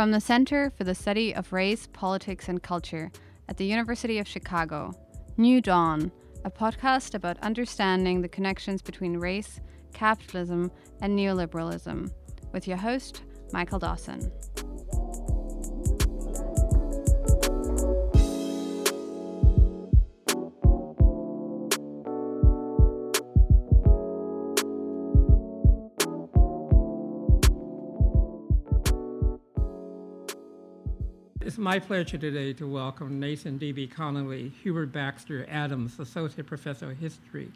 From the Center for the Study of Race, Politics, and Culture at the University of Chicago, New Dawn, a podcast about understanding the connections between race, capitalism, and neoliberalism, with your host, Michael Dawson. It's my pleasure today to welcome Nathan D.B. Connolly, Hubert Baxter Adams, Associate Professor of History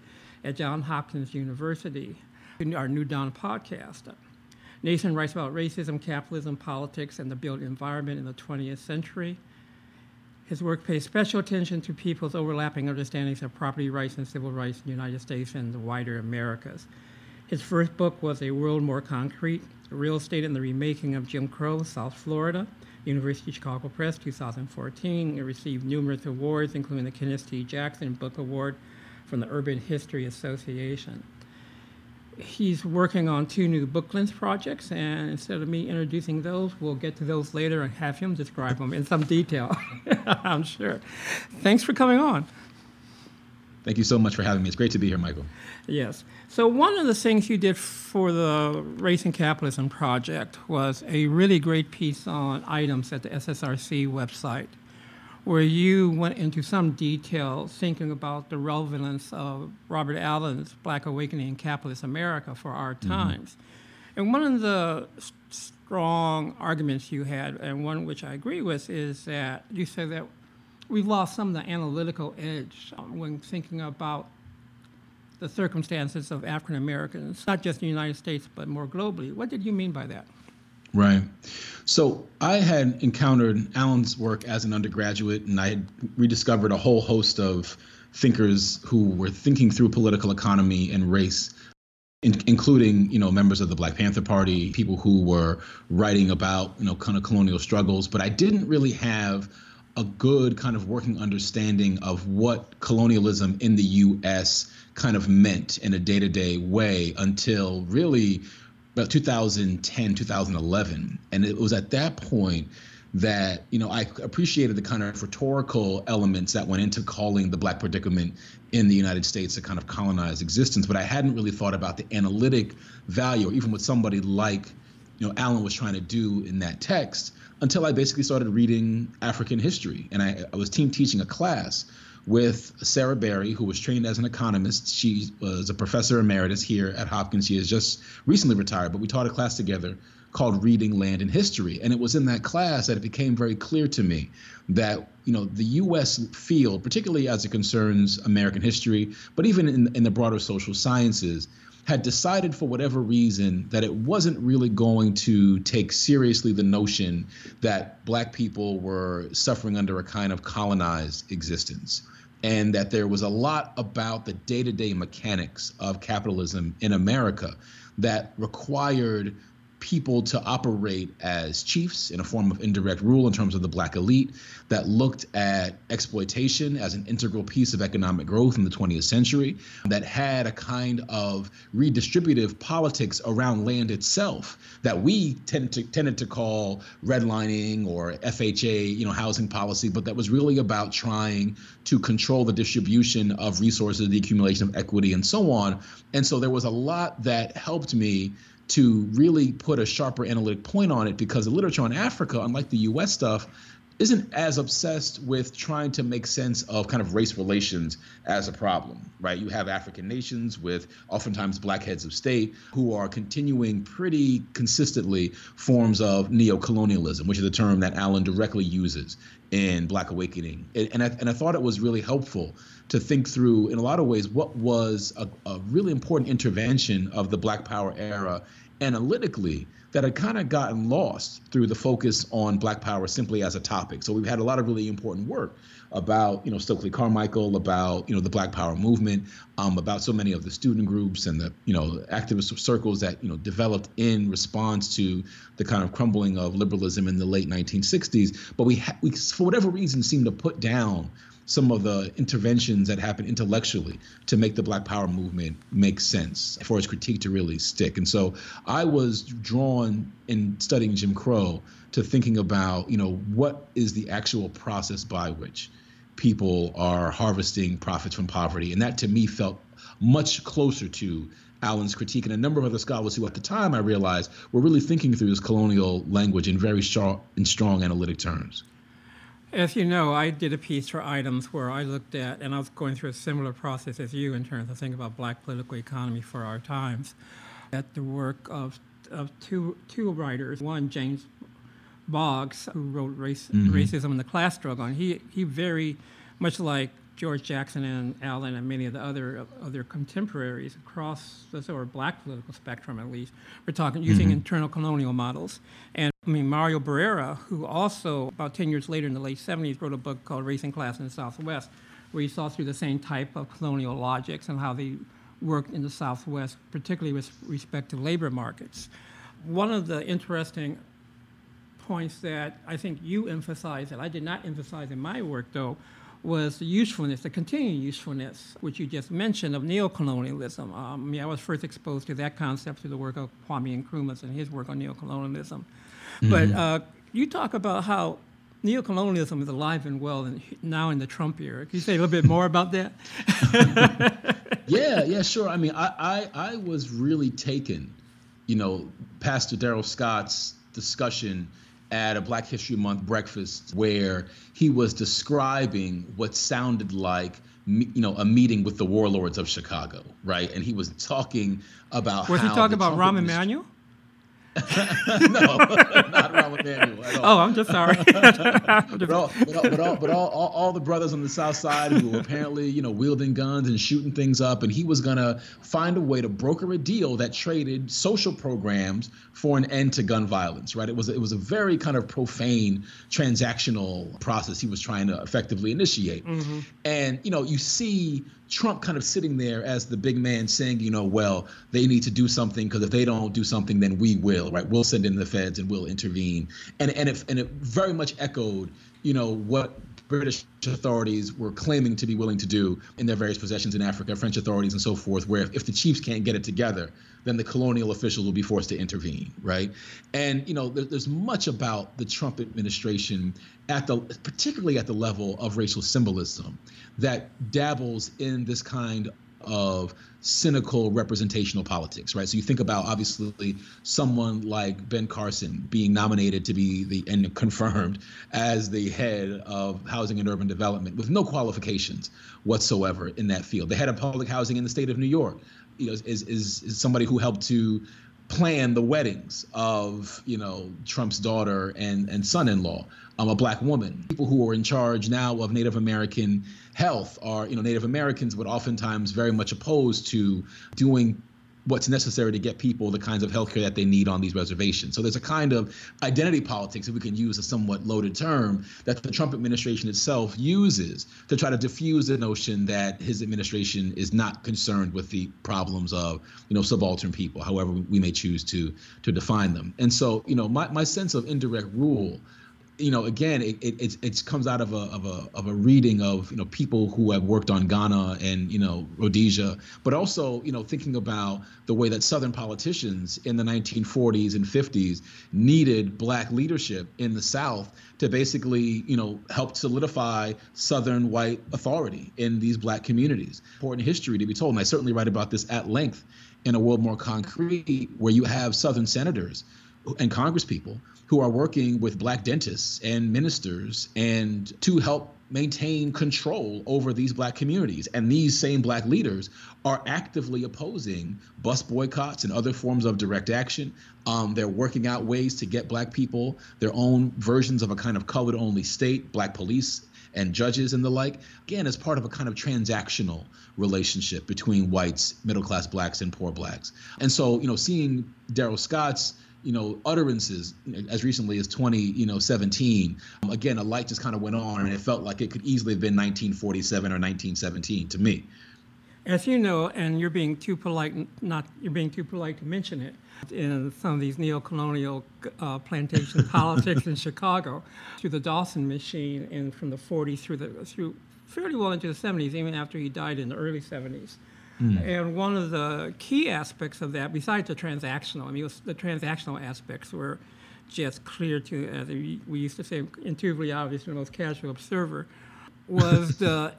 at Johns Hopkins University, in our New Dawn podcast. Nathan writes about racism, capitalism, politics, and the built environment in the 20th century. His work pays special attention to people's overlapping understandings of property rights and civil rights in the United States and the wider Americas. His first book was A World More Concrete, Real Estate and the Remaking of Jim Crow, South Florida, University of Chicago Press, 2014. It received numerous awards, including the Kenneth T. Jackson Book Award from the Urban History Association. He's working on two new booklands projects, and instead of me introducing those, we'll get to those later and have him describe them in some detail, I'm sure. Thanks for coming on. Thank you so much for having me. It's great to be here, Michael. Yes. So one of the things you did for the Race and Capitalism project was a really great piece on items at the SSRC website, where you went into some detail thinking about the relevance of Robert Allen's Black Awakening in Capitalist America for our times. And one of the strong arguments you had, and one which I agree with, is that you said that we've lost some of the analytical edge when thinking about the circumstances of African Americans, not just in the United States, but more globally. What did you mean by that? Right. So I had encountered Allen's work as an undergraduate, and I had rediscovered a whole host of thinkers who were thinking through political economy and race, including, members of the Black Panther Party, people who were writing about, kind of colonial struggles. But I didn't really have a good kind of working understanding of what colonialism in the U.S. kind of meant in a day-to-day way until really about 2010, 2011. And it was at that point that, I appreciated the kind of rhetorical elements that went into calling the Black predicament in the United States a kind of colonized existence. But I hadn't really thought about the analytic value, or even what somebody like, Allen was trying to do in that text, until I basically started reading African history. And I was team teaching a class with Sarah Berry, who was trained as an economist. She was a professor emeritus here at Hopkins. She has just recently retired, but we taught a class together called Reading Land and History. And it was in that class that it became very clear to me that, the U.S. field, particularly as it concerns American history, but even in the broader social sciences, had decided for whatever reason that it wasn't really going to take seriously the notion that Black people were suffering under a kind of colonized existence, and that there was a lot about the day-to-day mechanics of capitalism in America that required people to operate as chiefs in a form of indirect rule in terms of the Black elite, that looked at exploitation as an integral piece of economic growth in the 20th century, that had a kind of redistributive politics around land itself that we tended to call redlining or FHA, housing policy, but that was really about trying to control the distribution of resources, the accumulation of equity, and so on. And so there was a lot that helped me to really put a sharper analytic point on it, because the literature on Africa, unlike the U.S. stuff, isn't as obsessed with trying to make sense of kind of race relations as a problem, right? You have African nations with oftentimes Black heads of state who are continuing pretty consistently forms of neocolonialism, which is a term that Allen directly uses in Black Awakening. And I thought it was really helpful to think through, in a lot of ways, what was a really important intervention of the Black Power era analytically that had kind of gotten lost through the focus on Black Power simply as a topic. So we've had a lot of really important work about, Stokely Carmichael, about, the Black Power movement, about so many of the student groups and the, activist circles that, developed in response to the kind of crumbling of liberalism in the late 1960s. But we, for whatever reason, seemed to put down some of the interventions that happened intellectually to make the Black Power movement make sense, for its critique to really stick. And so I was drawn in studying Jim Crow to thinking about, you know, what is the actual process by which people are harvesting profits from poverty? And that to me felt much closer to Allen's critique, and a number of other scholars who at the time I realized were really thinking through this colonial language in very sharp and strong analytic terms. As you know, I did a piece for Items where I looked at, and I was going through a similar process as you in terms of thinking about Black political economy for our times, at the work of two writers, one James Boggs, who wrote Racism and the Class Struggle, and he very much like George Jackson and Allen and many of the other contemporaries across the sort of Black political spectrum, at least, we're talking using internal colonial models. And I mean, Mario Barrera, who also about 10 years later in the late 70s wrote a book called Race and Class in the Southwest, where he saw through the same type of colonial logics and how they worked in the Southwest, particularly with respect to labor markets. One of the interesting points that I think you emphasized that I did not emphasize in my work, though, was the usefulness, the continuing usefulness, which you just mentioned, of neocolonialism. I was first exposed to that concept through the work of Kwame Nkrumah and his work on neocolonialism. Mm-hmm. But you talk about how neocolonialism is alive and well now in the Trump era. Can you say a little bit more about that? Yeah, sure. I mean, I was really taken, you know, Pastor Darrell Scott's discussion at a Black History Month breakfast where he was describing what sounded like, you know, a meeting with the warlords of Chicago, right? And he was talking about Was he talking about Rahm Emanuel? No, not Rahm Emanuel at all. Oh, I'm just sorry. But all the brothers on the South Side who were apparently, you know, wielding guns and shooting things up, and he was going to find a way to broker a deal that traded social programs for an end to gun violence, right? It was a very kind of profane transactional process he was trying to effectively initiate. Mm-hmm. And, you know, you see Trump kind of sitting there as the big man saying, you know, well, they need to do something because if they don't do something, then we will, right? We'll send in the feds and we'll intervene. And it very much echoed, you know, what British authorities were claiming to be willing to do in their various possessions in Africa, French authorities and so forth, where if the chiefs can't get it together, then the colonial officials will be forced to intervene, right? And, you know, there's much about the Trump administration, particularly at the level of racial symbolism, that dabbles in this kind of cynical representational politics, right? So you think about, obviously, someone like Ben Carson being nominated to be and confirmed as the head of Housing and Urban Development with no qualifications whatsoever in that field. The head of public housing in the state of New York, you know, is somebody who helped to plan the weddings of, you know, Trump's daughter and son-in-law, a Black woman. People who are in charge now of Native American health are, you know, Native Americans, but oftentimes very much opposed to doing what's necessary to get people the kinds of healthcare that they need on these reservations. So there's a kind of identity politics, if we can use a somewhat loaded term, that the Trump administration itself uses to try to diffuse the notion that his administration is not concerned with the problems of, you know, subaltern people, however we may choose to define them. And so, you know, my sense of indirect rule, you know, again, it comes out of a reading of, you know, people who have worked on Ghana and, you know, Rhodesia, but also, you know, thinking about the way that Southern politicians in the 1940s and 50s needed Black leadership in the South to basically, you know, help solidify Southern white authority in these Black communities. Important history to be told, and I certainly write about this at length in A World More Concrete, where you have Southern senators and congresspeople who are working with Black dentists and ministers and to help maintain control over these Black communities. And these same Black leaders are actively opposing bus boycotts and other forms of direct action. They're working out ways to get Black people their own versions of a kind of colored-only state, Black police and judges and the like, again, as part of a kind of transactional relationship between whites, middle-class Blacks, and poor Blacks. And so, you know, seeing Darrell Scott's, you know, utterances as recently as 2017. Again, a light just kind of went on, and it felt like it could easily have been 1947 or 1917 to me. As you know, and you're being too polite, to mention it, in some of these neocolonial plantation politics in Chicago, through the Dawson machine, and from the 40s through fairly well into the 70s, even after he died in the early 70s. Mm. And one of the key aspects of that, besides the transactional, I mean, it was the transactional aspects were just clear to, as we used to say, intuitively obvious to the most casual observer, was the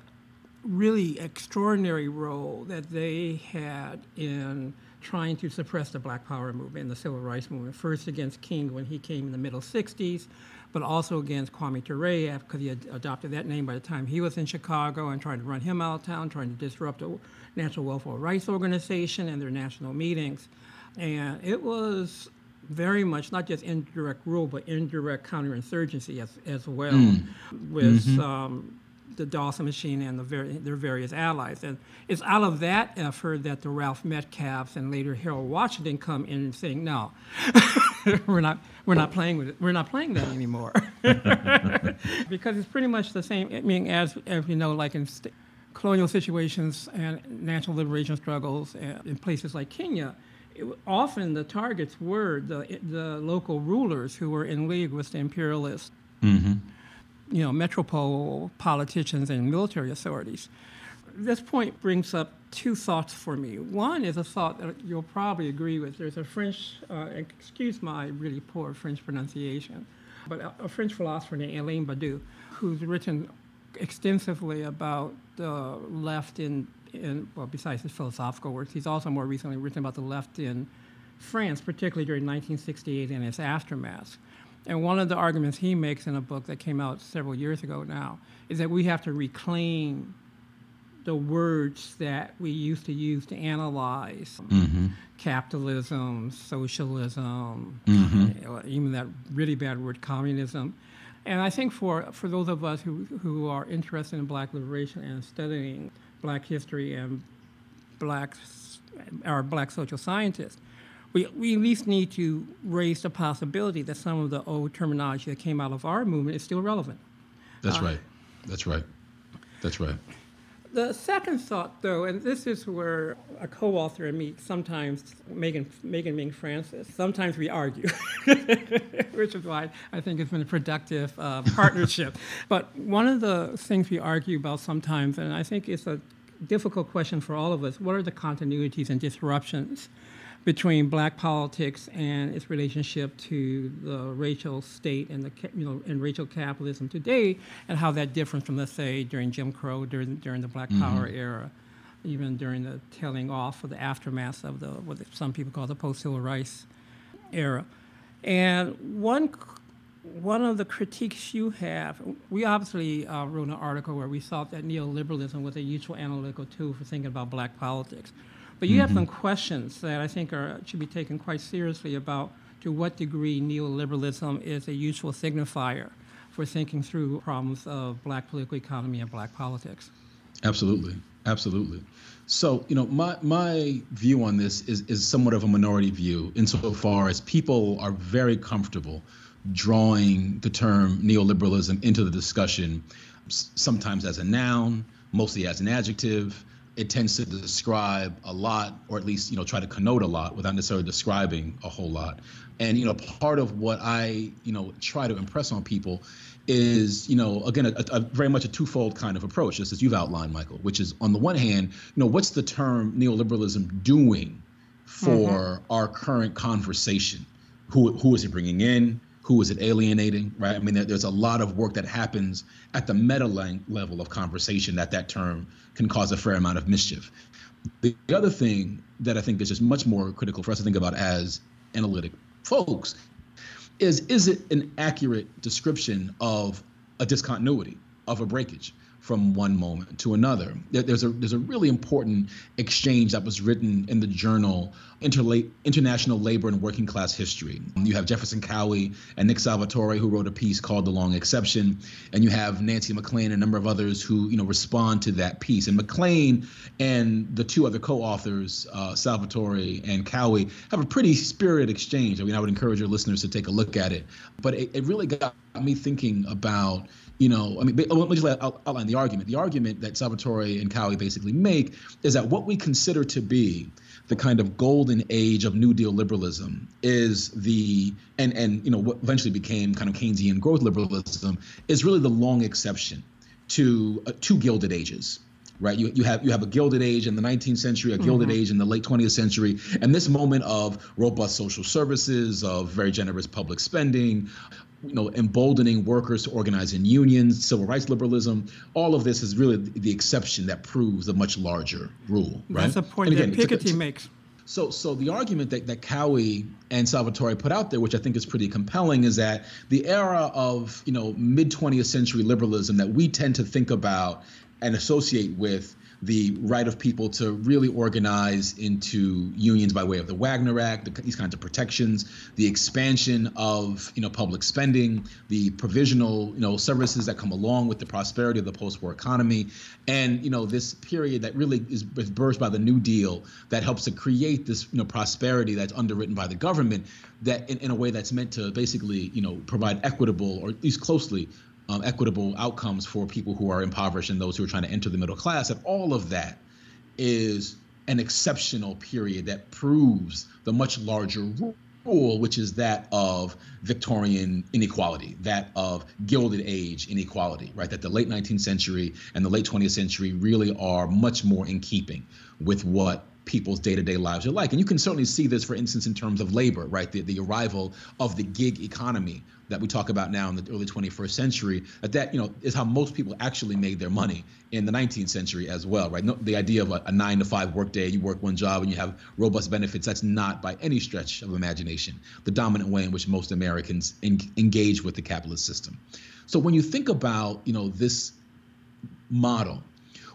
really extraordinary role that they had in trying to suppress the Black Power movement and the Civil Rights movement, first against King when he came in the middle 60s, but also against Kwame Ture, because he had adopted that name by the time he was in Chicago and trying to run him out of town, trying to disrupt the National Welfare Rights Organization and their national meetings. And it was very much not just indirect rule, but indirect counterinsurgency as well, with the Dawson machine and their various allies. And it's out of that effort that the Ralph Metcalfs and later Harold Washington come in and saying, no, we're not playing with it. We're not playing that anymore. Because it's pretty much the same. I mean, as you know, like in colonial situations and national liberation struggles in places like Kenya, often the targets were the local rulers who were in league with the imperialists. Mm-hmm. You know, metropole politicians and military authorities. This point brings up two thoughts for me. One is a thought that you'll probably agree with. There's a French, excuse my really poor French pronunciation, but a French philosopher named Alain Badiou, who's written extensively about the left in well, besides his philosophical works, he's also more recently written about the left in France, particularly during 1968 and its aftermath. And one of the arguments he makes in a book that came out several years ago now is that we have to reclaim the words that we used to use to analyze capitalism, socialism, even that really bad word, communism. And I think for those of us who are interested in Black liberation and studying Black history and Black social scientists, we at least need to raise the possibility that some of the old terminology that came out of our movement is still relevant. That's right. That's right. That's right. The second thought, though, and this is where a co-author and me, sometimes Megan Ming Francis, sometimes we argue, which is why I think it's been a productive partnership. But one of the things we argue about sometimes, and I think it's a difficult question for all of us, what are the continuities and disruptions between Black politics and its relationship to the racial state and and racial capitalism today, and how that differs from, let's say, during Jim Crow, during the Black Power era, even during the tailing off or the aftermath of the what some people call the post-Civil Rights era. And one of the critiques you have, we obviously wrote an article where we thought that neoliberalism was a useful analytical tool for thinking about Black politics. But you have some questions that I think should be taken quite seriously about to what degree neoliberalism is a useful signifier for thinking through problems of Black political economy and Black politics. Absolutely. Absolutely. So, you know, my view on this is somewhat of a minority view insofar as people are very comfortable drawing the term neoliberalism into the discussion, sometimes as a noun, mostly as an adjective. It tends to describe a lot, or at least, you know, try to connote a lot without necessarily describing a whole lot. And, you know, part of what I, you know, try to impress on people is, you know, again, a very much a twofold kind of approach, just as you've outlined, Michael, which is on the one hand, you know, what's the term neoliberalism doing for our current conversation? Who is it bringing in? Who is it alienating, right? I mean, there's a lot of work that happens at the meta level of conversation that term can cause a fair amount of mischief. The other thing that I think is just much more critical for us to think about as analytic folks is it an accurate description of a discontinuity, of a breakage from one moment to another? There's a really important exchange that was written in the journal International Labor and Working Class History. You have Jefferson Cowie and Nick Salvatore, who wrote a piece called The Long Exception, and you have Nancy McLean and a number of others who, you know, respond to that piece. And McLean and the two other co-authors, Salvatore and Cowie, have a pretty spirited exchange. I mean, I would encourage your listeners to take a look at it. But it really got me thinking about, you know, I mean, let me just outline the argument. The argument that Salvatore and Cowie basically make is that what we consider to be the kind of golden age of New Deal liberalism is and you know, what eventually became kind of Keynesian growth liberalism is really the long exception. to two Gilded Ages, right? You have a Gilded Age in the 19th century, a Gilded Age in the late 20th century, and this moment of robust social services, of very generous public spending, emboldening workers to organize in unions, civil rights liberalism, all of this is really the exception that proves a much larger rule, right? That's a point that Piketty makes. So the argument that Cowie and Salvatore put out there, which I think is pretty compelling, is that the era of, mid-20th century liberalism that we tend to think about and associate with the right of people to really organize into unions by way of the Wagner Act, these kinds of protections, the expansion of, public spending, the provisional, services that come along with the prosperity of the post-war economy, and, this period that really is birthed by the New Deal that helps to create this, prosperity that's underwritten by the government, that in a way that's meant to basically, provide equitable, or at least closely equitable outcomes for people who are impoverished and those who are trying to enter the middle class. And all of that is an exceptional period that proves the much larger rule, which is that of Victorian inequality, that of Gilded Age inequality, right? That the late 19th century and the late 20th century really are much more in keeping with what people's day-to-day lives are like. And you can certainly see this, for instance, in terms of labor, right? The arrival of the gig economy that we talk about now in the early 21st century, that is how most people actually made their money in the 19th century as well, right? The idea of a 9-to-5 workday, you work one job and you have robust benefits, that's not by any stretch of imagination the dominant way in which most Americans engage with the capitalist system. So when you think about, this model,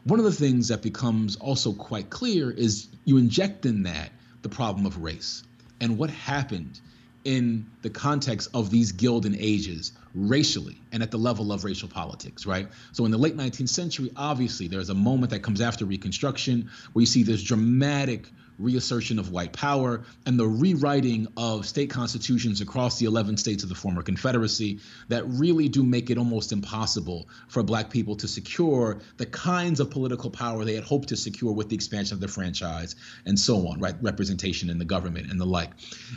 one of the things that becomes also quite clear is you inject in that the problem of race and what happened in the context of these Gilded Ages racially and at the level of racial politics, right? So in the late 19th century, obviously, there's a moment that comes after Reconstruction where you see this dramatic reassertion of white power and the rewriting of state constitutions across the 11 states of the former Confederacy that really do make it almost impossible for Black people to secure the kinds of political power they had hoped to secure with the expansion of the franchise and so on, right? Representation in the government and the like.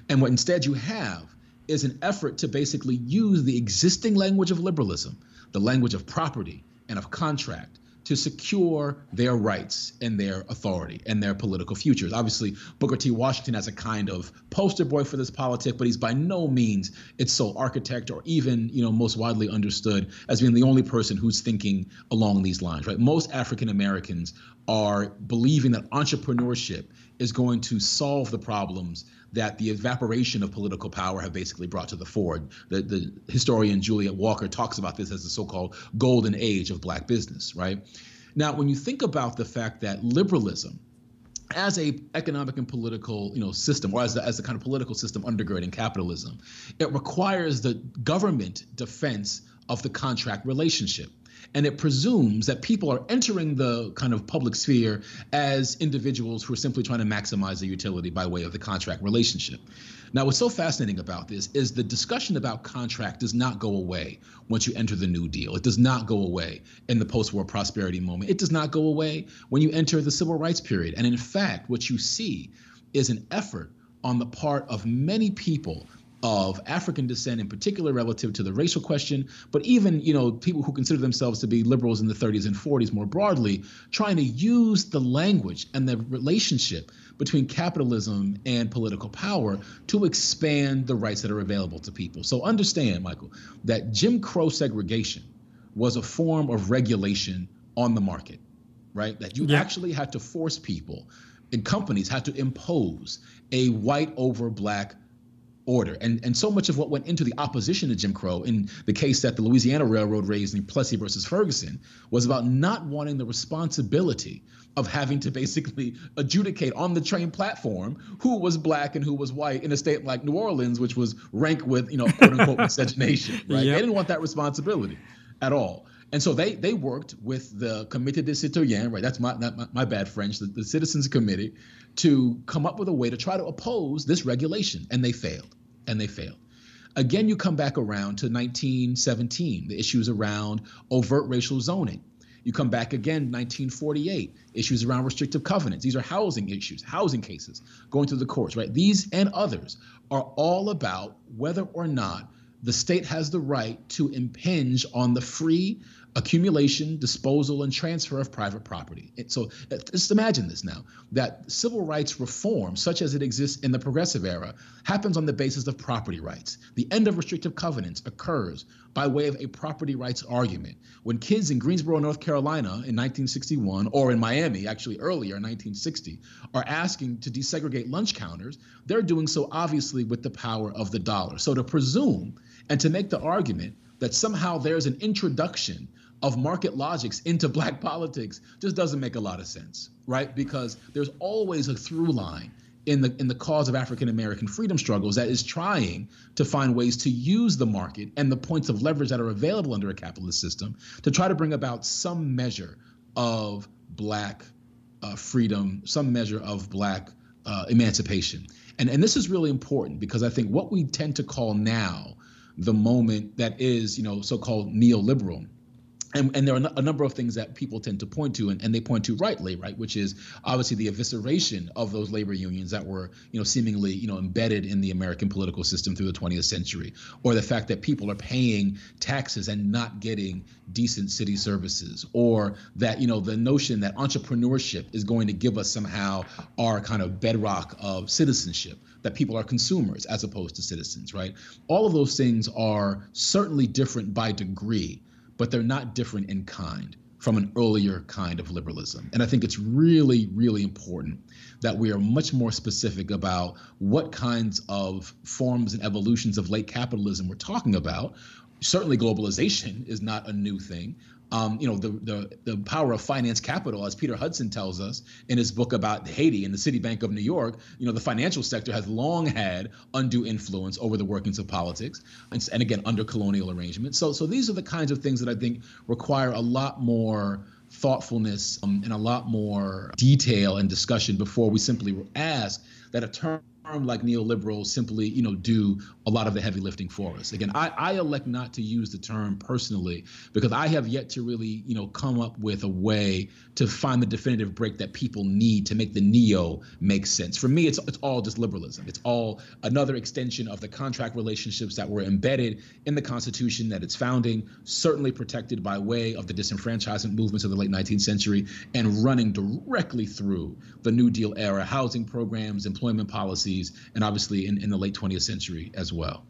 And what instead you have is an effort to basically use the existing language of liberalism, the language of property and of contract, to secure their rights and their authority and their political futures. Obviously, Booker T. Washington has a kind of poster boy for this politic, but he's by no means its sole architect or even, most widely understood as being the only person who's thinking along these lines, right? Most African Americans are believing that entrepreneurship is going to solve the problems that the evaporation of political power have basically brought to the fore. The historian Juliet Walker talks about this as the so-called golden age of Black business, right? Now, when you think about the fact that liberalism as a economic and political, system, or as the kind of political system undergirding capitalism, it requires the government defense of the contract relationship. And it presumes that people are entering the kind of public sphere as individuals who are simply trying to maximize their utility by way of the contract relationship. Now, what's so fascinating about this is the discussion about contract does not go away once you enter the New Deal. It does not go away in the post-war prosperity moment. It does not go away when you enter the civil rights period. And in fact, what you see is an effort on the part of many people of African descent in particular relative to the racial question, but even, people who consider themselves to be liberals in the 30s and 40s more broadly, trying to use the language and the relationship between capitalism and political power to expand the rights that are available to people. So understand, Michael, that Jim Crow segregation was a form of regulation on the market, right? That you actually had to force people, and companies had to impose a white over Black order. And so much of what went into the opposition to Jim Crow in the case that the Louisiana Railroad raised in Plessy versus Ferguson was about not wanting the responsibility of having to basically adjudicate on the train platform who was Black and who was white in a state like New Orleans, which was ranked with, quote unquote miscegenation, right? Yep. They didn't want that responsibility at all. And so they worked with the Comité des Citoyens, right? That's my bad French, the Citizens Committee, to come up with a way to try to oppose this regulation. And they failed. Again, you come back around to 1917, the issues around overt racial zoning. You come back again, 1948, issues around restrictive covenants. These are housing issues, housing cases going through the courts, right? These and others are all about whether or not the state has the right to impinge on the free accumulation, disposal, and transfer of private property. And so just imagine this now, that civil rights reform, such as it exists in the Progressive Era, happens on the basis of property rights. The end of restrictive covenants occurs by way of a property rights argument. When kids in Greensboro, North Carolina in 1961, or in Miami actually earlier in 1960, are asking to desegregate lunch counters, they're doing so obviously with the power of the dollar. So to presume and to make the argument that somehow there's an introduction of market logics into black politics just doesn't make a lot of sense, right? Because there's always a through line in the cause of African-American freedom struggles that is trying to find ways to use the market and the points of leverage that are available under a capitalist system to try to bring about some measure of black freedom, some measure of black emancipation. And this is really important because I think what we tend to call now the moment that is, so-called neoliberal. And there are a number of things that people tend to point to, and they point to rightly, right, which is obviously the evisceration of those labor unions that were, seemingly, embedded in the American political system through the 20th century, or the fact that people are paying taxes and not getting decent city services, or that, the notion that entrepreneurship is going to give us somehow our kind of bedrock of citizenship, that people are consumers as opposed to citizens, right? All of those things are certainly different by degree, but they're not different in kind from an earlier kind of liberalism. And I think it's really, really important that we are much more specific about what kinds of forms and evolutions of late capitalism we're talking about. Certainly globalization is not a new thing. The power of finance capital, as Peter Hudson tells us in his book about Haiti and the City Bank of New York, the financial sector has long had undue influence over the workings of politics, and again, under colonial arrangements. So these are the kinds of things that I think require a lot more thoughtfulness and a lot more detail and discussion before we simply ask that a term like neoliberal simply, do a lot of the heavy lifting for us. Again, I elect not to use the term personally because I have yet to really, come up with a way to find the definitive break that people need to make the neo make sense. For me, it's all just liberalism. It's all another extension of the contract relationships that were embedded in the Constitution at its founding, certainly protected by way of the disenfranchisement movements of the late 19th century and running directly through the New Deal era, housing programs, employment policies, and obviously in the late 20th century as well.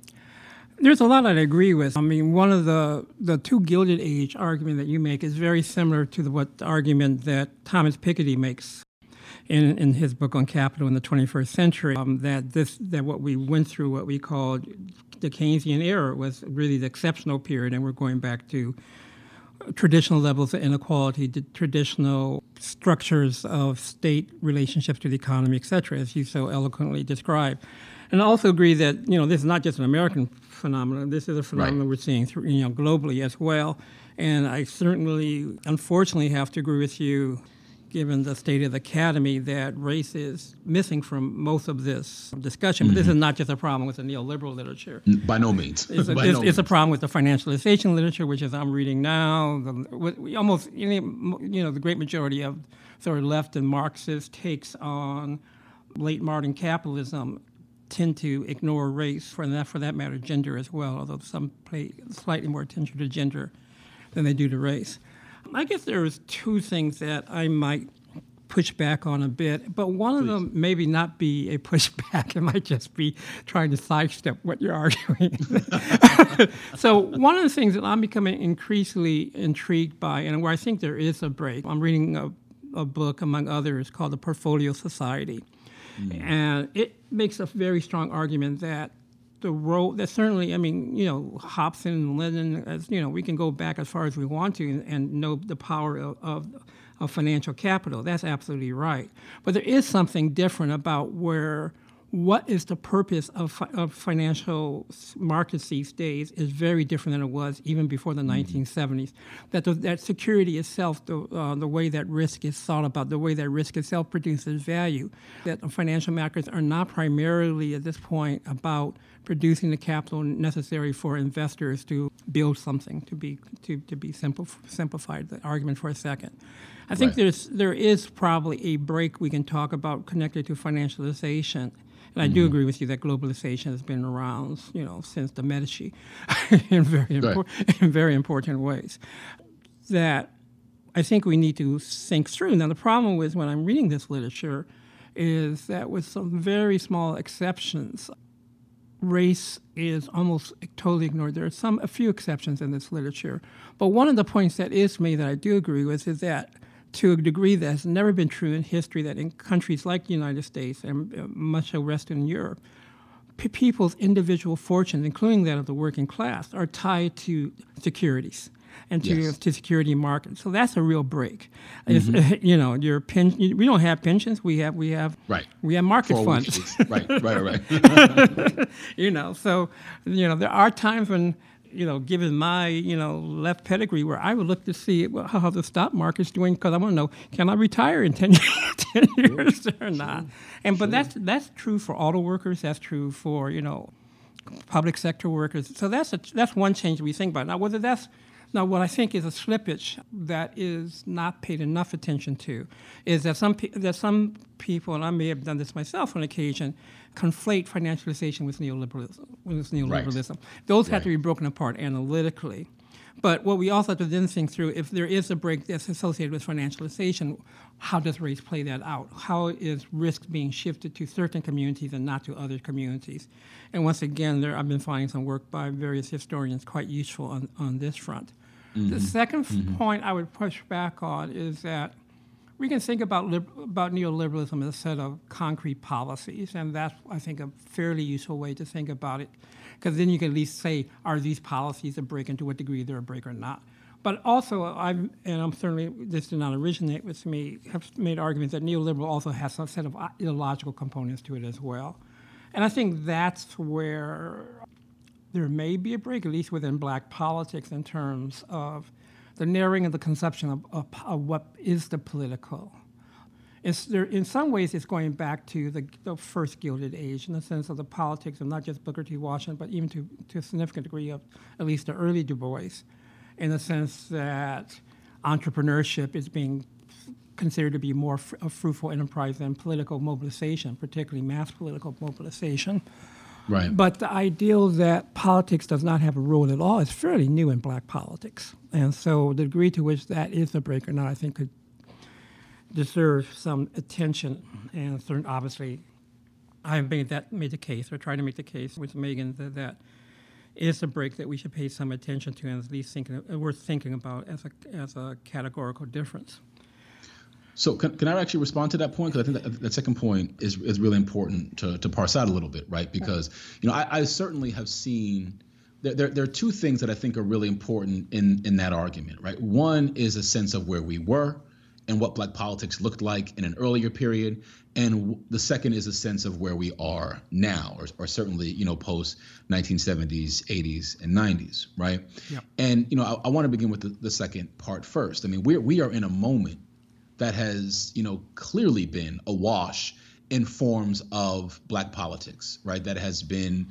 There's a lot I'd agree with. I mean, one of the two Gilded Age argument that you make is very similar to the argument that Thomas Piketty makes in his book on capital in the 21st century, that what we went through, what we called the Keynesian era, was really the exceptional period, and we're going back to traditional levels of inequality, traditional structures of state relationships to the economy, et cetera, as you so eloquently describe. And I also agree that, this is not just an American phenomenon. This is a phenomenon Right. We're seeing through, globally as well. And I certainly, unfortunately, have to agree with you, given the state of the academy, that race is missing from most of this discussion. Mm-hmm. But this is not just a problem with the neoliberal literature. By no means. It's a problem with the financialization literature, which is I'm reading now. The great majority of sort of left and Marxist takes on late modern capitalism tend to ignore race, for that matter, gender as well, although some pay slightly more attention to gender than they do to race. I guess there's two things that I might push back on a bit, but one of them maybe not be a pushback. It might just be trying to sidestep what you're arguing. So one of the things that I'm becoming increasingly intrigued by, and where I think there is a break, I'm reading a book, among others, called The Portfolio Society. Mm. And it makes a very strong argument that the role that certainly, Hobson and Lenin, as we can go back as far as we want to and know the power of financial capital. That's absolutely right. But there is something different about what is the purpose of financial markets these days is very different than it was even before the 1970s. That security itself, the way that risk is thought about, the way that risk itself produces value, that the financial markets are not primarily at this point about producing the capital necessary for investors to build something, to be simplified, the argument for a second. I think there is probably a break we can talk about connected to financialization. And I do agree with you that globalization has been around, since the Medici in very important ways. that I think we need to think through. Now, the problem with when I'm reading this literature is that with some very small exceptions, race is almost totally ignored. There are a few exceptions in this literature. But one of the points that is made that I do agree with is that to a degree that has never been true in history, that in countries like the United States and much of Western Europe, people's individual fortunes, including that of the working class, are tied to securities and to, yes, to security markets. So that's a real break. Mm-hmm. We don't have pensions. We have right. We have market funds. Right. So there are times when, given my, left pedigree, where I would look to see how the stock market's doing, because I want to know, can I retire in 10 years or not? But that's true for auto workers. That's true for, public sector workers. So that's one change we think about. Now, what I think is a slippage that is not paid enough attention to is that some people, and I may have done this myself on occasion, conflate financialization with neoliberalism. Right. Those have to be broken apart analytically. But what we also have to then think through, if there is a break that's associated with financialization, how does race play that out? How is risk being shifted to certain communities and not to other communities? And once again, I've been finding some work by various historians quite useful on this front. Mm-hmm. The second point I would push back on is that we can think about neoliberalism as a set of concrete policies, and that's, I think, a fairly useful way to think about it, because then you can at least say, are these policies a break, and to what degree they're a break or not? But also, I'm certainly, this did not originate with me, have made arguments that neoliberalism also has some set of ideological components to it as well. And I think that's where there may be a break, at least within black politics, in terms of the narrowing of the conception of what is the political. In some ways, it's going back to the first Gilded Age in the sense of the politics of not just Booker T. Washington, but even to a significant degree of at least the early Du Bois, in the sense that entrepreneurship is being considered to be more a fruitful enterprise than political mobilization, particularly mass political mobilization. Right. But the ideal that politics does not have a role at all is fairly new in black politics. And so the degree to which that is a break or not, I think, could deserve some attention. And certain, obviously, I've made the case, or tried to make the case with Megan, that that is a break that we should pay some attention to, and at least worth thinking about as a categorical difference. So can I actually respond to that point? Because I think that second point is really important to parse out a little bit, right? Because, I certainly have seen there are two things that I think are really important in that argument, right? One is a sense of where we were and what black politics looked like in an earlier period. And the second is a sense of where we are now, or certainly, post 1970s, 80s, and 90s, right? Yep. And, I want to begin with the second part first. I mean, we are in a moment that has, clearly been awash in forms of black politics, right? That has been,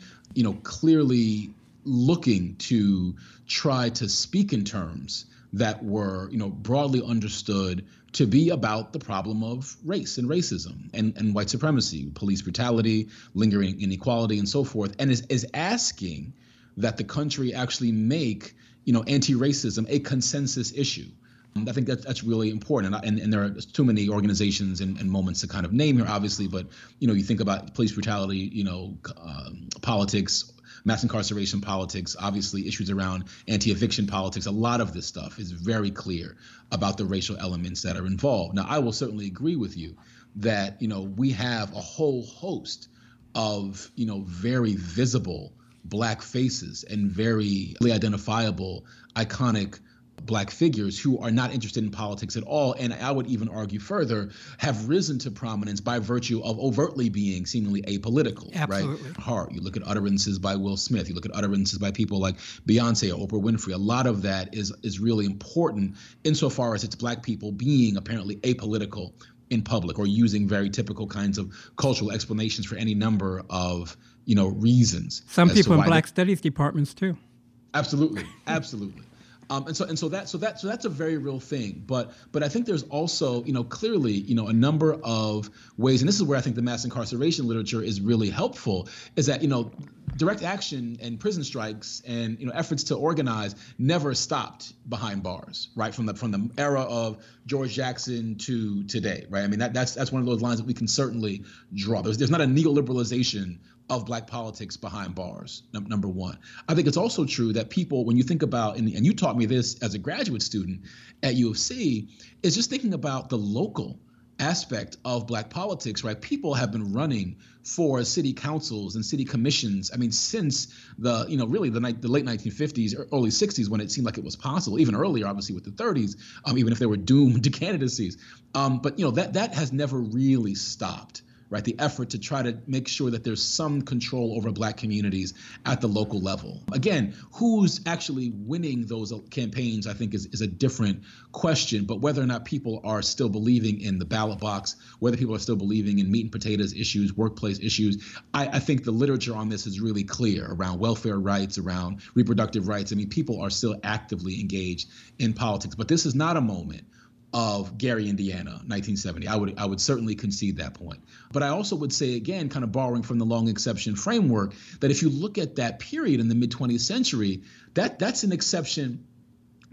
clearly looking to try to speak in terms that were, broadly understood to be about the problem of race and racism and white supremacy, police brutality, lingering inequality, and so forth, and is asking that the country actually make, anti-racism a consensus issue. I think that's really important, and there are too many organizations and moments to kind of name here, obviously. But you think about police brutality, politics, mass incarceration politics, obviously issues around anti-eviction politics. A lot of this stuff is very clear about the racial elements that are involved. Now, I will certainly agree with you that we have a whole host of very visible black faces and very identifiable, iconic black figures who are not interested in politics at all, and I would even argue further, have risen to prominence by virtue of overtly being seemingly apolitical. Absolutely. Right? You look at utterances by Will Smith, you look at utterances by people like Beyonce or Oprah Winfrey. A lot of that is really important insofar as it's black people being apparently apolitical in public or using very typical kinds of cultural explanations for any number of, reasons. Some people in black studies departments too. Absolutely. And so that's a very real thing. But I think there's also, clearly, a number of ways, and this is where I think the mass incarceration literature is really helpful, is that, direct action and prison strikes and, you know, efforts to organize never stopped behind bars, right? From the era of George Jackson to today, right? I mean, that's one of those lines that we can certainly draw. There's not a neoliberalization of black politics behind bars, number one. I think it's also true that people, when you think about, and you taught me this as a graduate student at U of C, is just thinking about the local aspect of black politics, right? People have been running for city councils and city commissions, I mean, since the, you know, really the late 1950s or early 60s, when it seemed like it was possible, even earlier, obviously, with the 30s, even if they were doomed to candidacies. But, you know, that has never really stopped, right? The effort to try to make sure that there's some control over black communities at the local level. Again, who's actually winning those campaigns, I think, is a different question. But whether or not people are still believing in the ballot box, whether people are still believing in meat and potatoes issues, workplace issues, I think the literature on this is really clear around welfare rights, around reproductive rights. I mean, people are still actively engaged in politics. But this is not a moment of Gary, Indiana, 1970. I would certainly concede that point. But I also would say, again, kind of borrowing from the Long Exception framework, that if you look at that period in the mid-20th century, that's an exception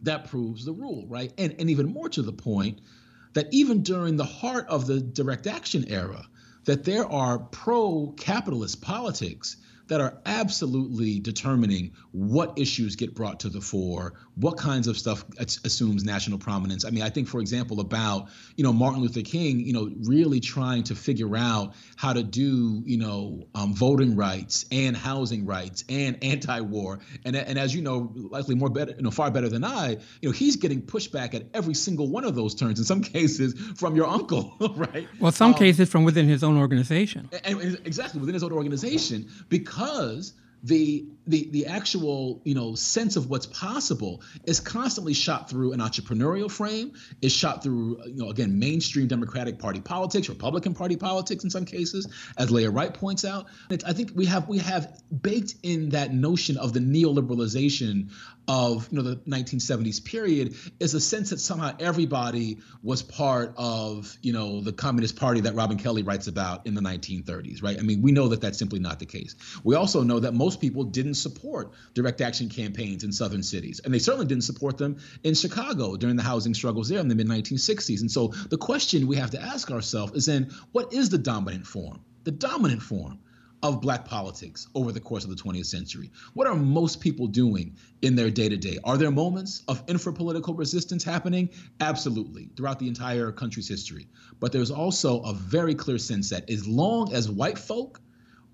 that proves the rule, right? And even more to the point, that even during the heart of the direct action era, that there are pro-capitalist politics that are absolutely determining what issues get brought to the fore, what kinds of stuff assumes national prominence. I mean, I think, for example, about, you know, Martin Luther King, you know, really trying to figure out how to do, you know, voting rights and housing rights and anti-war. And as you know, likely far better than I, you know, he's getting pushback at every single one of those turns, in some cases from your uncle, right? Well, some cases from within his own organization. And exactly, within his own organization, because the actual, you know, sense of what's possible is constantly shot through an entrepreneurial frame, is shot through, you know, again, mainstream Democratic Party politics, Republican Party politics in some cases, as Leah Wright points out. I think we have baked in that notion of the neoliberalization of, you know, the 1970s period is a sense that somehow everybody was part of, you know, the Communist Party that Robin Kelly writes about in the 1930s, right? I mean, we know that that's simply not the case. We also know that most people didn't support direct action campaigns in southern cities, and they certainly didn't support them in Chicago during the housing struggles there in the mid-1960s. And so the question we have to ask ourselves is then, what is the dominant form? The dominant form of black politics over the course of the 20th century. What are most people doing in their day-to-day? Are there moments of infra-political resistance happening? Absolutely, throughout the entire country's history. But there's also a very clear sense that as long as white folk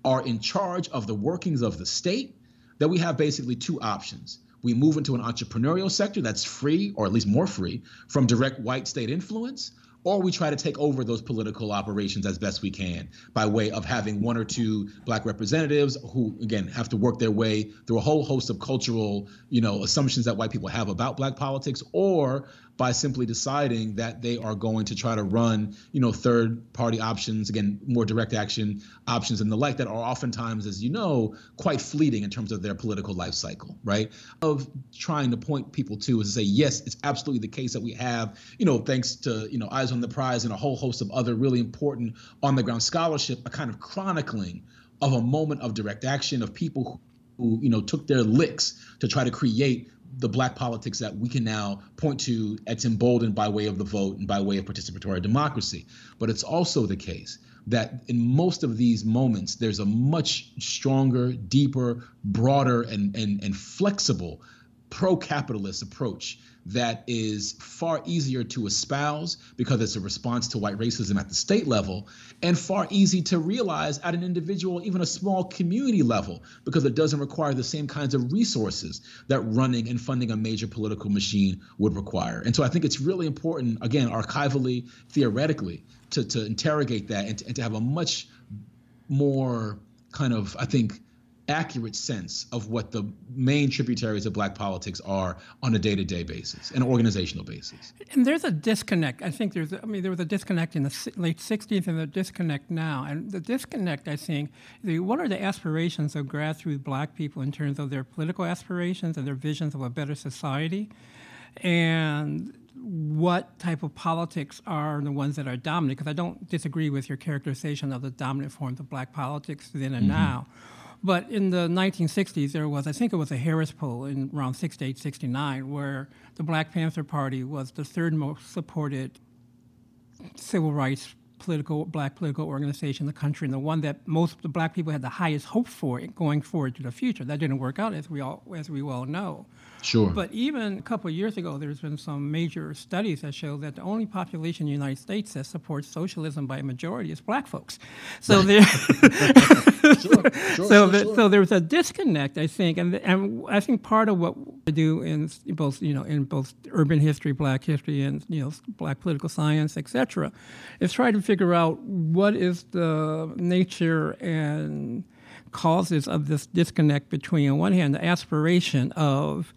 are in charge of the workings of the state, that we have basically two options. We move into an entrepreneurial sector that's free, or at least more free, from direct white state influence, or we try to take over those political operations as best we can by way of having one or two black representatives who, again, have to work their way through a whole host of cultural, you know, assumptions that white people have about black politics, or by simply deciding that they are going to try to run, you know, third party options, again, more direct action options and the like, that are oftentimes, as you know, quite fleeting in terms of their political life cycle, right? Of trying to point people to is to say, yes, it's absolutely the case that we have, you know, thanks to, you know, Eyes on the Prize and a whole host of other really important on the ground scholarship, a kind of chronicling of a moment of direct action of people who, you know, took their licks to try to create the black politics that we can now point to that's emboldened by way of the vote and by way of participatory democracy. But it's also the case that in most of these moments, there's a much stronger, deeper, broader, and flexible pro-capitalist approach that is far easier to espouse because it's a response to white racism at the state level, and far easy to realize at an individual, even a small community level, because it doesn't require the same kinds of resources that running and funding a major political machine would require. And so I think it's really important, again, archivally, theoretically, to interrogate that and to have a much more kind of, I think, accurate sense of what the main tributaries of black politics are on a day-to-day basis, an organizational basis. And there's a disconnect. I think there was a disconnect in the late 60s and a disconnect now. And the disconnect, I think, what are the aspirations of grassroots black people in terms of their political aspirations and their visions of a better society? And what type of politics are the ones that are dominant? Because I don't disagree with your characterization of the dominant forms of black politics then and now. But in the 1960s, there was, I think it was a Harris poll in around 68, 69, where the Black Panther Party was the third most supported civil rights black political organization in the country, and the one that most the black people had the highest hope for going forward to the future. That didn't work out, as we all know. Sure. But even a couple of years ago, there's been some major studies that show that the only population in the United States that supports socialism by a majority is black folks. So there, So there's a disconnect, I think, and I think part of what we do in both urban history, black history, and black political science, etc., is try to figure out what is the nature and causes of this disconnect between, on one hand, the aspiration of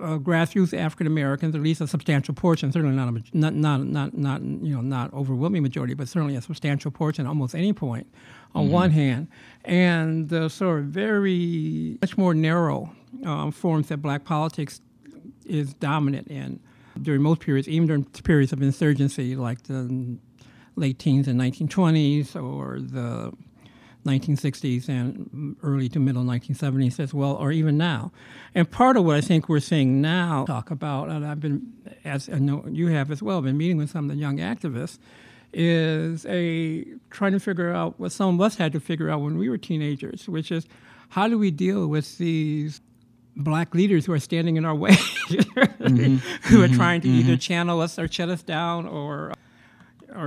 grassroots African Americans, at least a substantial portion, certainly not overwhelming majority, but certainly a substantial portion, almost any point, on one hand, and the sort of very much more narrow forms that black politics is dominant in during most periods, even during periods of insurgency, like the late teens and 1920s, or the 1960s and early to middle 1970s as well, or even now. And part of what I think we're seeing now talk about, and I've been, as I know you have as well, been meeting with some of the young activists, is trying to figure out what some of us had to figure out when we were teenagers, which is how do we deal with these black leaders who are standing in our way, who are trying to either channel us or shut us down or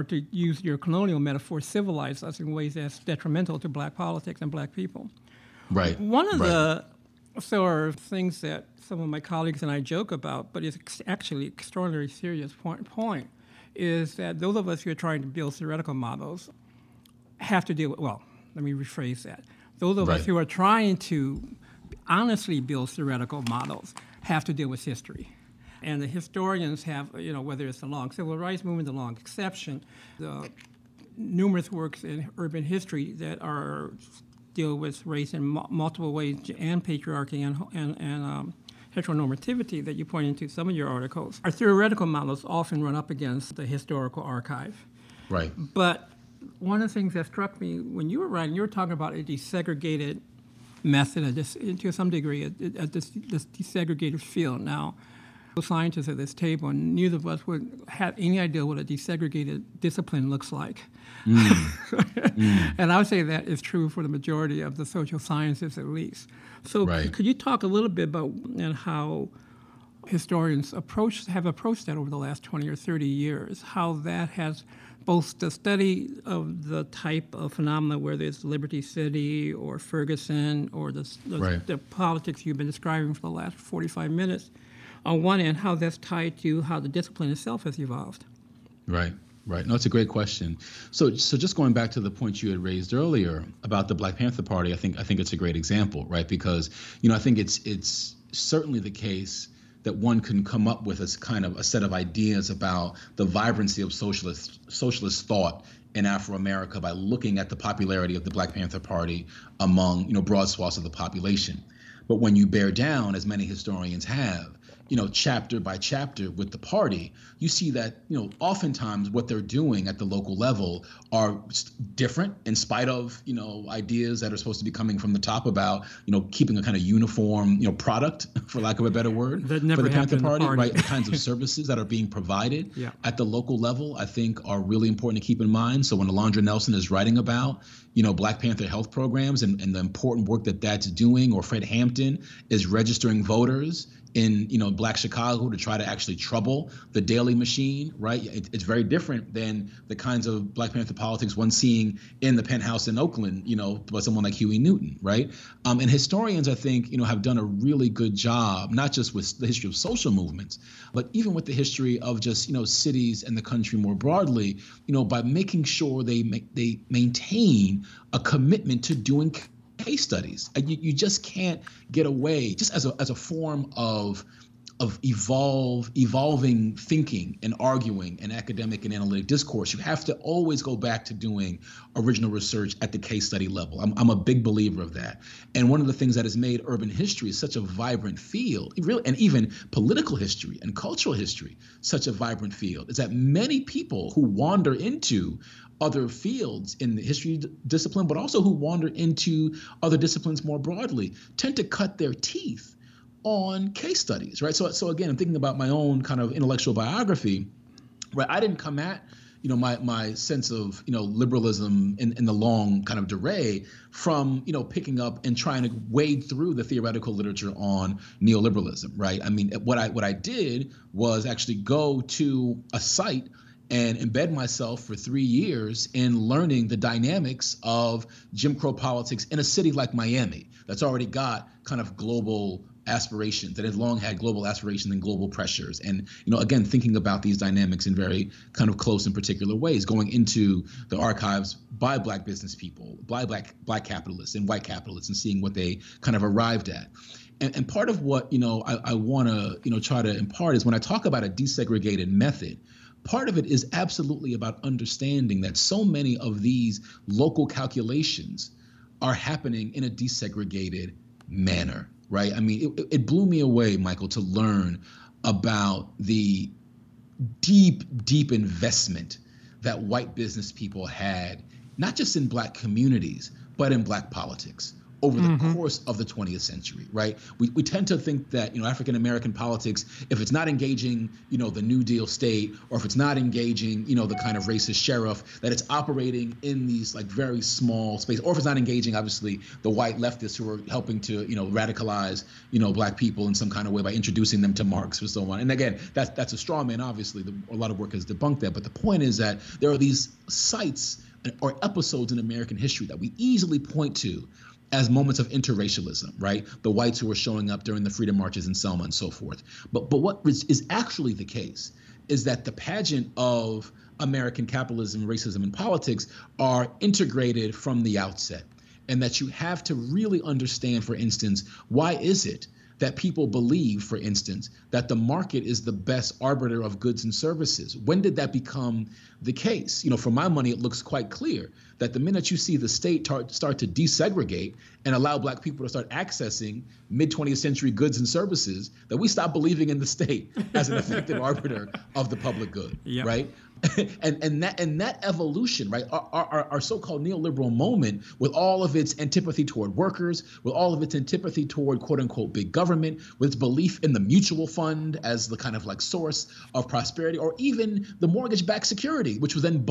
to use your colonial metaphor, civilize us in ways that's detrimental to black politics and black people. Right. One of the sort of things that some of my colleagues and I joke about, but it's actually an extraordinarily serious point, is that those of us who are trying to build theoretical models have to deal with, well, let me rephrase that. Those of us who are trying to honestly build theoretical models have to deal with history. And the historians have, whether it's the long civil rights movement, the long exception, the numerous works in urban history that deal with race in multiple ways, and patriarchy and heteronormativity that you point into some of your articles. Our theoretical models often run up against the historical archive. Right. But one of the things that struck me when you were writing, you were talking about a desegregated method, to some degree, this desegregated field now. Scientists at this table, and neither of us would have any idea what a desegregated discipline looks like. And I would say that is true for the majority of the social sciences, at least. So could you talk a little bit about how historians have approached that over the last 20 or 30 years, how that has both the study of the type of phenomena, whether it's Liberty City or Ferguson or the politics you've been describing for the last 45 minutes, on one end, how that's tied to how the discipline itself has evolved. Right. No, it's a great question. So just going back to the point you had raised earlier about the Black Panther Party, I think it's a great example, right? Because, I think it's certainly the case that one can come up with as kind of a set of ideas about the vibrancy of socialist thought in Afro-America by looking at the popularity of the Black Panther Party among, broad swaths of the population. But when you bear down, as many historians have, chapter by chapter with the party, you see that, oftentimes what they're doing at the local level are different in spite of, ideas that are supposed to be coming from the top about, keeping a kind of uniform, product, for lack of a better word, that never for the Panther Party, right? The kinds of services that are being provided at the local level, I think, are really important to keep in mind. So when Alondra Nelson is writing about, Black Panther health programs and the important work that that's doing, or Fred Hampton is registering voters in Black Chicago to try to actually trouble the daily machine, right? It's very different than the kinds of Black Panther politics one's seeing in the penthouse in Oakland, by someone like Huey Newton, right? And historians, I think, have done a really good job, not just with the history of social movements, but even with the history of just, cities and the country more broadly, by making sure they maintain a commitment to doing case studies. You just can't get away just as a form of of evolving thinking and arguing and academic and analytic discourse, you have to always go back to doing original research at the case study level. I'm a big believer of that. And one of the things that has made urban history such a vibrant field, really, and even political history and cultural history, such a vibrant field, is that many people who wander into other fields in the history discipline, but also who wander into other disciplines more broadly, tend to cut their teeth on case studies, right? So again, I'm thinking about my own kind of intellectual biography, right? I didn't come at, my sense of, liberalism in the long kind of durée from, picking up and trying to wade through the theoretical literature on neoliberalism, right? I mean, what I did was actually go to a site and embed myself for 3 years in learning the dynamics of Jim Crow politics in a city like Miami that's already got kind of global aspirations, that has long had global aspirations and global pressures. And, again, thinking about these dynamics in very kind of close and particular ways, going into the archives by Black business people, by Black capitalists and white capitalists, and seeing what they kind of arrived at. And part of what, I want to, try to impart is when I talk about a desegregated method, part of it is absolutely about understanding that so many of these local calculations are happening in a desegregated manner, right? I mean, it blew me away, Michael, to learn about the deep, deep investment that white business people had, not just in Black communities, but in Black politics over the course of the 20th century, right? We tend to think that, African-American politics, if it's not engaging, the New Deal state, or if it's not engaging, the kind of racist sheriff, that it's operating in these like very small space, or if it's not engaging, obviously, the white leftists who are helping to, radicalize, Black people in some kind of way by introducing them to Marx or so on. And again, that's a straw man, obviously. A lot of work has debunked that. But the point is that there are these sites or episodes in American history that we easily point to as moments of interracialism, right? The whites who were showing up during the freedom marches in Selma and so forth. But what is actually the case is that the pageant of American capitalism, racism, and politics are integrated from the outset, and that you have to really understand, for instance, why is it that people believe, for instance, that the market is the best arbiter of goods and services? When did that become the case? For my money, it looks quite clear that the minute you see the state start to desegregate and allow Black people to start accessing mid-20th century goods and services, that we stop believing in the state as an effective arbiter of the public good, yep. Right? And that evolution, right, our so-called neoliberal moment, with all of its antipathy toward workers, with all of its antipathy toward quote-unquote big government, with its belief in the mutual fund as the kind of like source of prosperity, or even the mortgage-backed security, which was then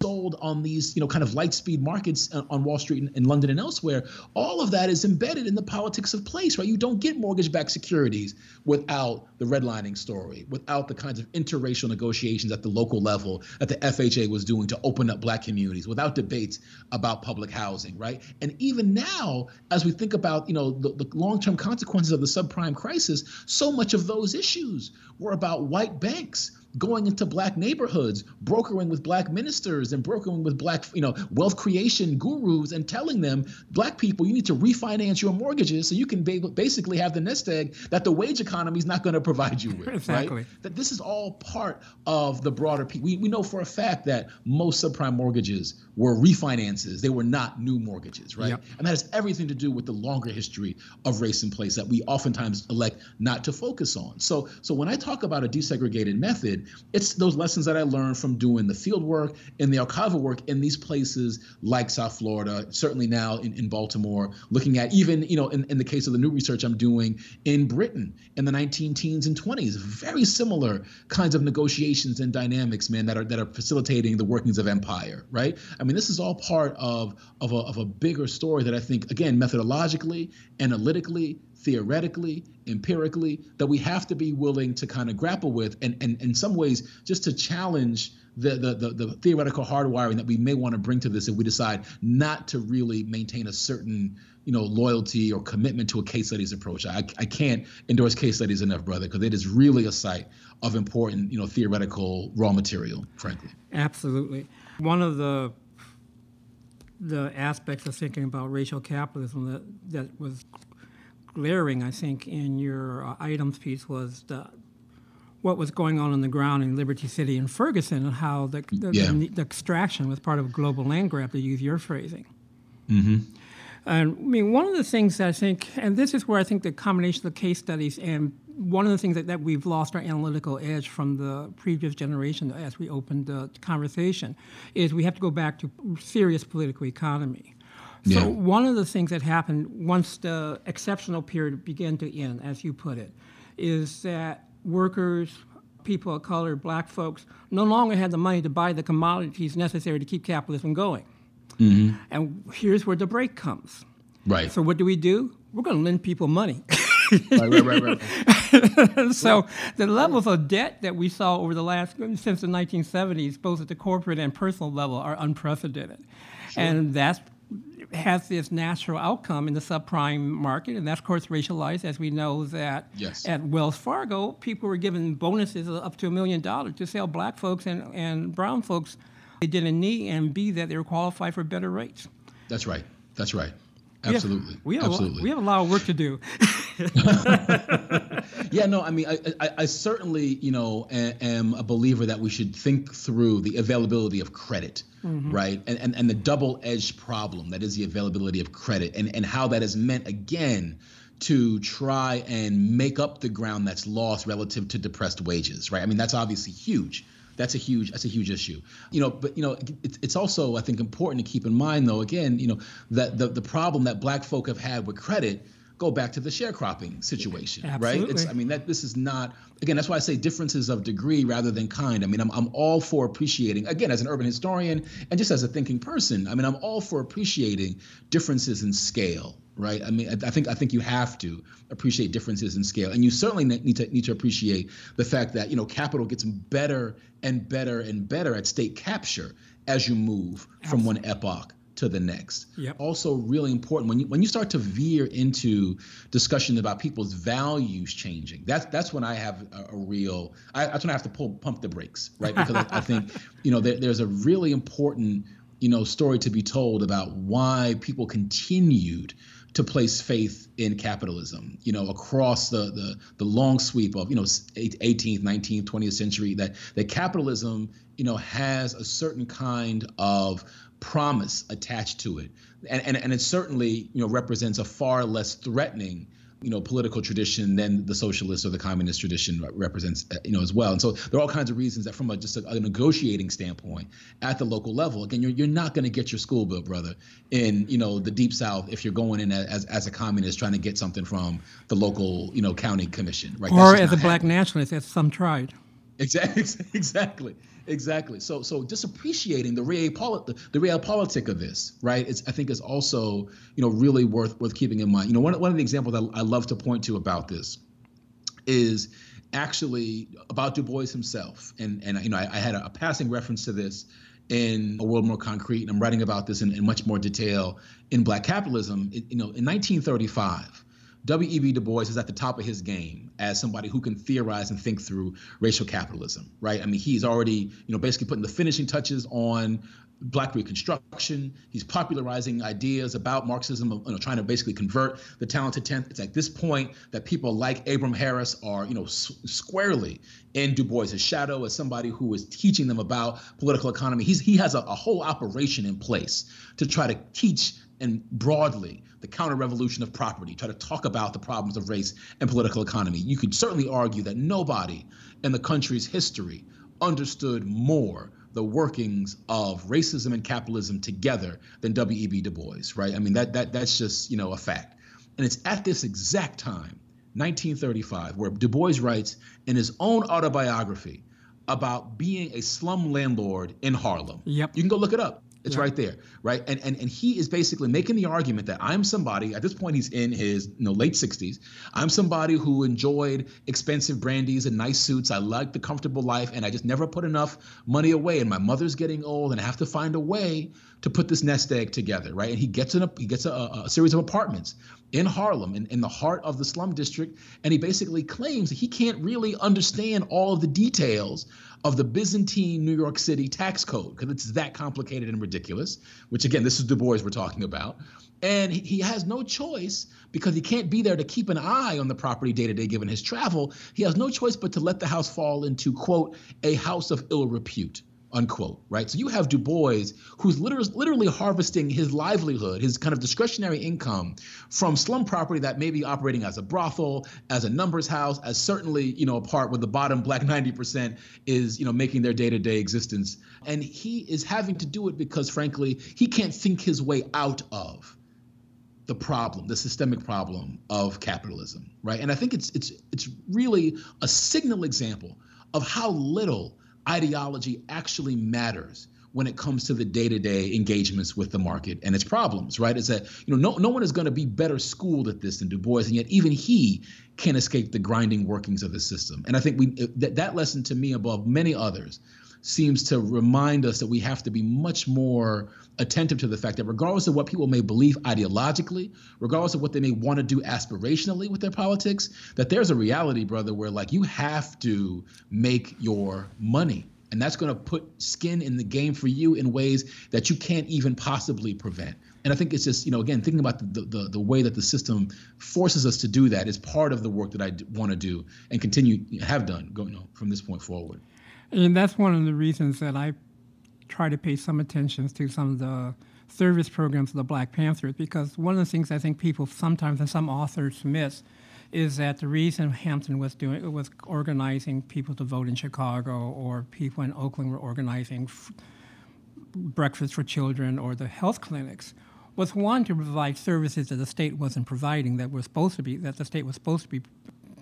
sold on these, kind of light speed markets on Wall Street in London and elsewhere. All of that is embedded in the politics of place, right? You don't get mortgage-backed securities without the redlining story, without the kinds of interracial negotiations at the local level that the FHA was doing to open up Black communities, without debates about public housing, right? And even now, as we think about, the long-term consequences of the subprime crisis, so much of those issues were about white banks going into Black neighborhoods, brokering with Black ministers and brokering with Black, wealth creation gurus, and telling them, Black people, you need to refinance your mortgages so you can basically have the nest egg that the wage economy is not going to provide you with. Exactly. Right? That this is all part of the broader piece. We know for a fact that most subprime mortgages were refinances. They were not new mortgages, right? Yep. And that has everything to do with the longer history of race and place that we oftentimes elect not to focus on. So when I talk about a desegregated method, it's those lessons that I learned from doing the field work and the archival work in these places like South Florida, certainly now in Baltimore, looking at even, in the case of the new research I'm doing in Britain in the 1910s and 20s, very similar kinds of negotiations and dynamics, man, that are facilitating the workings of empire, right? I mean, this is all part of a bigger story that I think, again, methodologically, analytically, theoretically, empirically, that we have to be willing to kind of grapple with, and in some ways just to challenge the theoretical hardwiring that we may want to bring to this if we decide not to really maintain a certain, loyalty or commitment to a case studies approach. I can't endorse case studies enough, brother, because it is really a site of important, theoretical raw material, frankly. Absolutely. One of the aspects of thinking about racial capitalism that was glaring, I think, in your items piece was what was going on the ground in Liberty City and Ferguson, and how the extraction was part of a global land grab, to use your phrasing. Mm-hmm. And I mean, one of the things that I think, and this is where I think the combination of the case studies and one of the things that we've lost our analytical edge from the previous generation as we opened the conversation, is we have to go back to serious political economy. So one of the things that happened once the exceptional period began to end, as you put it, is that workers, people of color, black folks, no longer had the money to buy the commodities necessary to keep capitalism going. Mm-hmm. And here's where the break comes. Right. So what do? We're going to lend people money. Right. So the levels of debt that we saw since the 1970s, both at the corporate and personal level, are unprecedented. Sure. And that has this natural outcome in the subprime market, and that's, of course, racialized, as we know that at Wells Fargo, people were given bonuses of up to $1 million to sell black folks and brown folks they didn't need, and B, that they were qualified for better rates. That's right. Absolutely. We have a lot of work to do. I certainly, am a believer that we should think through the availability of credit, mm-hmm. right? And the double-edged problem that is the availability of credit, and how that is meant, again, to try and make up the ground that's lost relative to depressed wages, right? I mean, that's obviously huge. That's a huge issue. It's also, I think, important to keep in mind, though, again, that the problem that black folk have had with credit go back to the sharecropping situation, Absolutely. Right? This is not, again, that's why I say differences of degree rather than kind. I'm all for appreciating, again, as an urban historian and just as a thinking person, I'm all for appreciating differences in scale. Right. I think you have to appreciate differences in scale, and you certainly need to appreciate the fact that capital gets better and better and better at state capture as you move from one epoch to the next. Yep. Also, really important when you start to veer into discussion about people's values changing. That's when I have a real. That's when I have to pump the brakes, right? Because I think there's a really important story to be told about why people continued to place faith in capitalism, across the long sweep of 18th, 19th, 20th century, that capitalism has a certain kind of promise attached to it, and it certainly represents a far less threatening political tradition than the socialist or the communist tradition represents, as well. And so there are all kinds of reasons that from just a negotiating standpoint at the local level, again, you're not going to get your school bill, brother, in, the Deep South if you're going in as a communist trying to get something from the local, county commission. Right? Or as a black nationalist, as some tried. Exactly. So just appreciating the realpolitik of this, right? I think is also really worth keeping in mind. One of the examples I love to point to about this is actually about Du Bois himself, and I had a passing reference to this in A World More Concrete, and I'm writing about this in much more detail in Black Capitalism. In 1935. W.E.B. Du Bois is at the top of his game as somebody who can theorize and think through racial capitalism, right? He's already, basically putting the finishing touches on Black Reconstruction. He's popularizing ideas about Marxism, trying to basically convert the talented 10th. It's at this point that people like Abram Harris are, squarely in Du Bois' shadow as somebody who is teaching them about political economy. He has a whole operation in place to try to teach and broadly the counter-revolution of property, try to talk about the problems of race and political economy. You could certainly argue that nobody in the country's history understood more the workings of racism and capitalism together than W.E.B. Du Bois, right? That's just, a fact. And it's at this exact time, 1935, where Du Bois writes in his own autobiography about being a slum landlord in Harlem. Yep. You can go look it up. It's right there, right? And he is basically making the argument that I'm somebody, at this point he's in his late 60s, I'm somebody who enjoyed expensive brandies and nice suits, I liked the comfortable life, and I just never put enough money away, and my mother's getting old, and I have to find a way to put this nest egg together, right? And he gets a series of apartments in Harlem, in the heart of the slum district, and he basically claims that he can't really understand all of the details of the Byzantine New York City tax code, because it's that complicated and ridiculous, which, again, this is Du Bois we're talking about. And he has no choice, because he can't be there to keep an eye on the property day to day given his travel. He has no choice but to let the house fall into, quote, a house of ill repute, unquote, right? So you have Du Bois, who's literally harvesting his livelihood, his kind of discretionary income, from slum property that may be operating as a brothel, as a numbers house, as certainly, you know, a part where the bottom black 90% is, you know, making their day-to-day existence. And he is having to do it because, frankly, he can't think his way out of the problem, the systemic problem of capitalism, right? And I think it's really a signal example of how little ideology actually matters when it comes to the day-to-day engagements with the market and its problems, right? Is that, you know, no one is going to be better schooled at this than Du Bois, and yet even he can't escape the grinding workings of the system. And I think that lesson, to me, above many others, seems to remind us that we have to be much more attentive to the fact that regardless of what people may believe ideologically, regardless of what they may want to do aspirationally with their politics, that there's a reality, brother, where, like, you have to make your money. And that's going to put skin in the game for you in ways that you can't even possibly prevent. And I think it's just, you know, again, thinking about the way that the system forces us to do that is part of the work that I want to do and continue, have done, going on from this point forward. And that's one of the reasons that I try to pay some attention to some of the service programs of the Black Panthers, because one of the things I think people sometimes, and some authors, miss, is that the reason Hampton was organizing people to vote in Chicago, or people in Oakland were organizing breakfast for children or the health clinics, was one, to provide services that the state wasn't providing,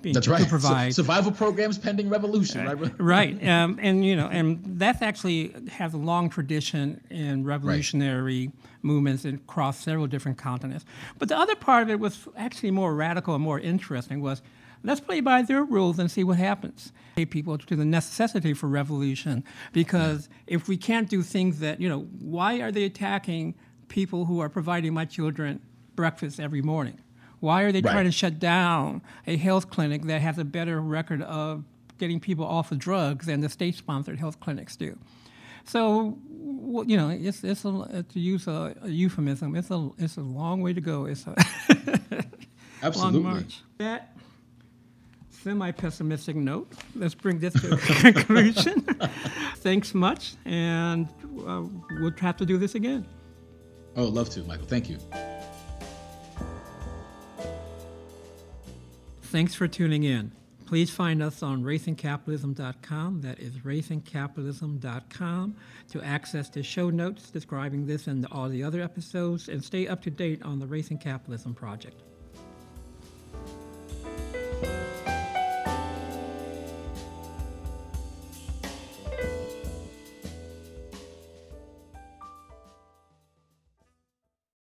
that's right. Provide. Survival programs pending revolution, right? Right. And that's actually has a long tradition in revolutionary movements across several different continents. But the other part of it was actually more radical and more interesting, was let's play by their rules and see what happens. Pay people to the necessity for revolution, because if we can't do things that, you know, why are they attacking people who are providing my children breakfast every morning? Why are they trying to shut down a health clinic that has a better record of getting people off of drugs than the state-sponsored health clinics do? So, you know, to use a euphemism, it's a long way to go. It's a absolutely. Long march. That semi-pessimistic note, let's bring this to a conclusion. Thanks much, and we'll have to do this again. Oh, love to, Michael. Thank you. Thanks for tuning in. Please find us on racingcapitalism.com, that is racingcapitalism.com, to access the show notes describing this and all the other episodes, and stay up to date on the Racing Capitalism Project.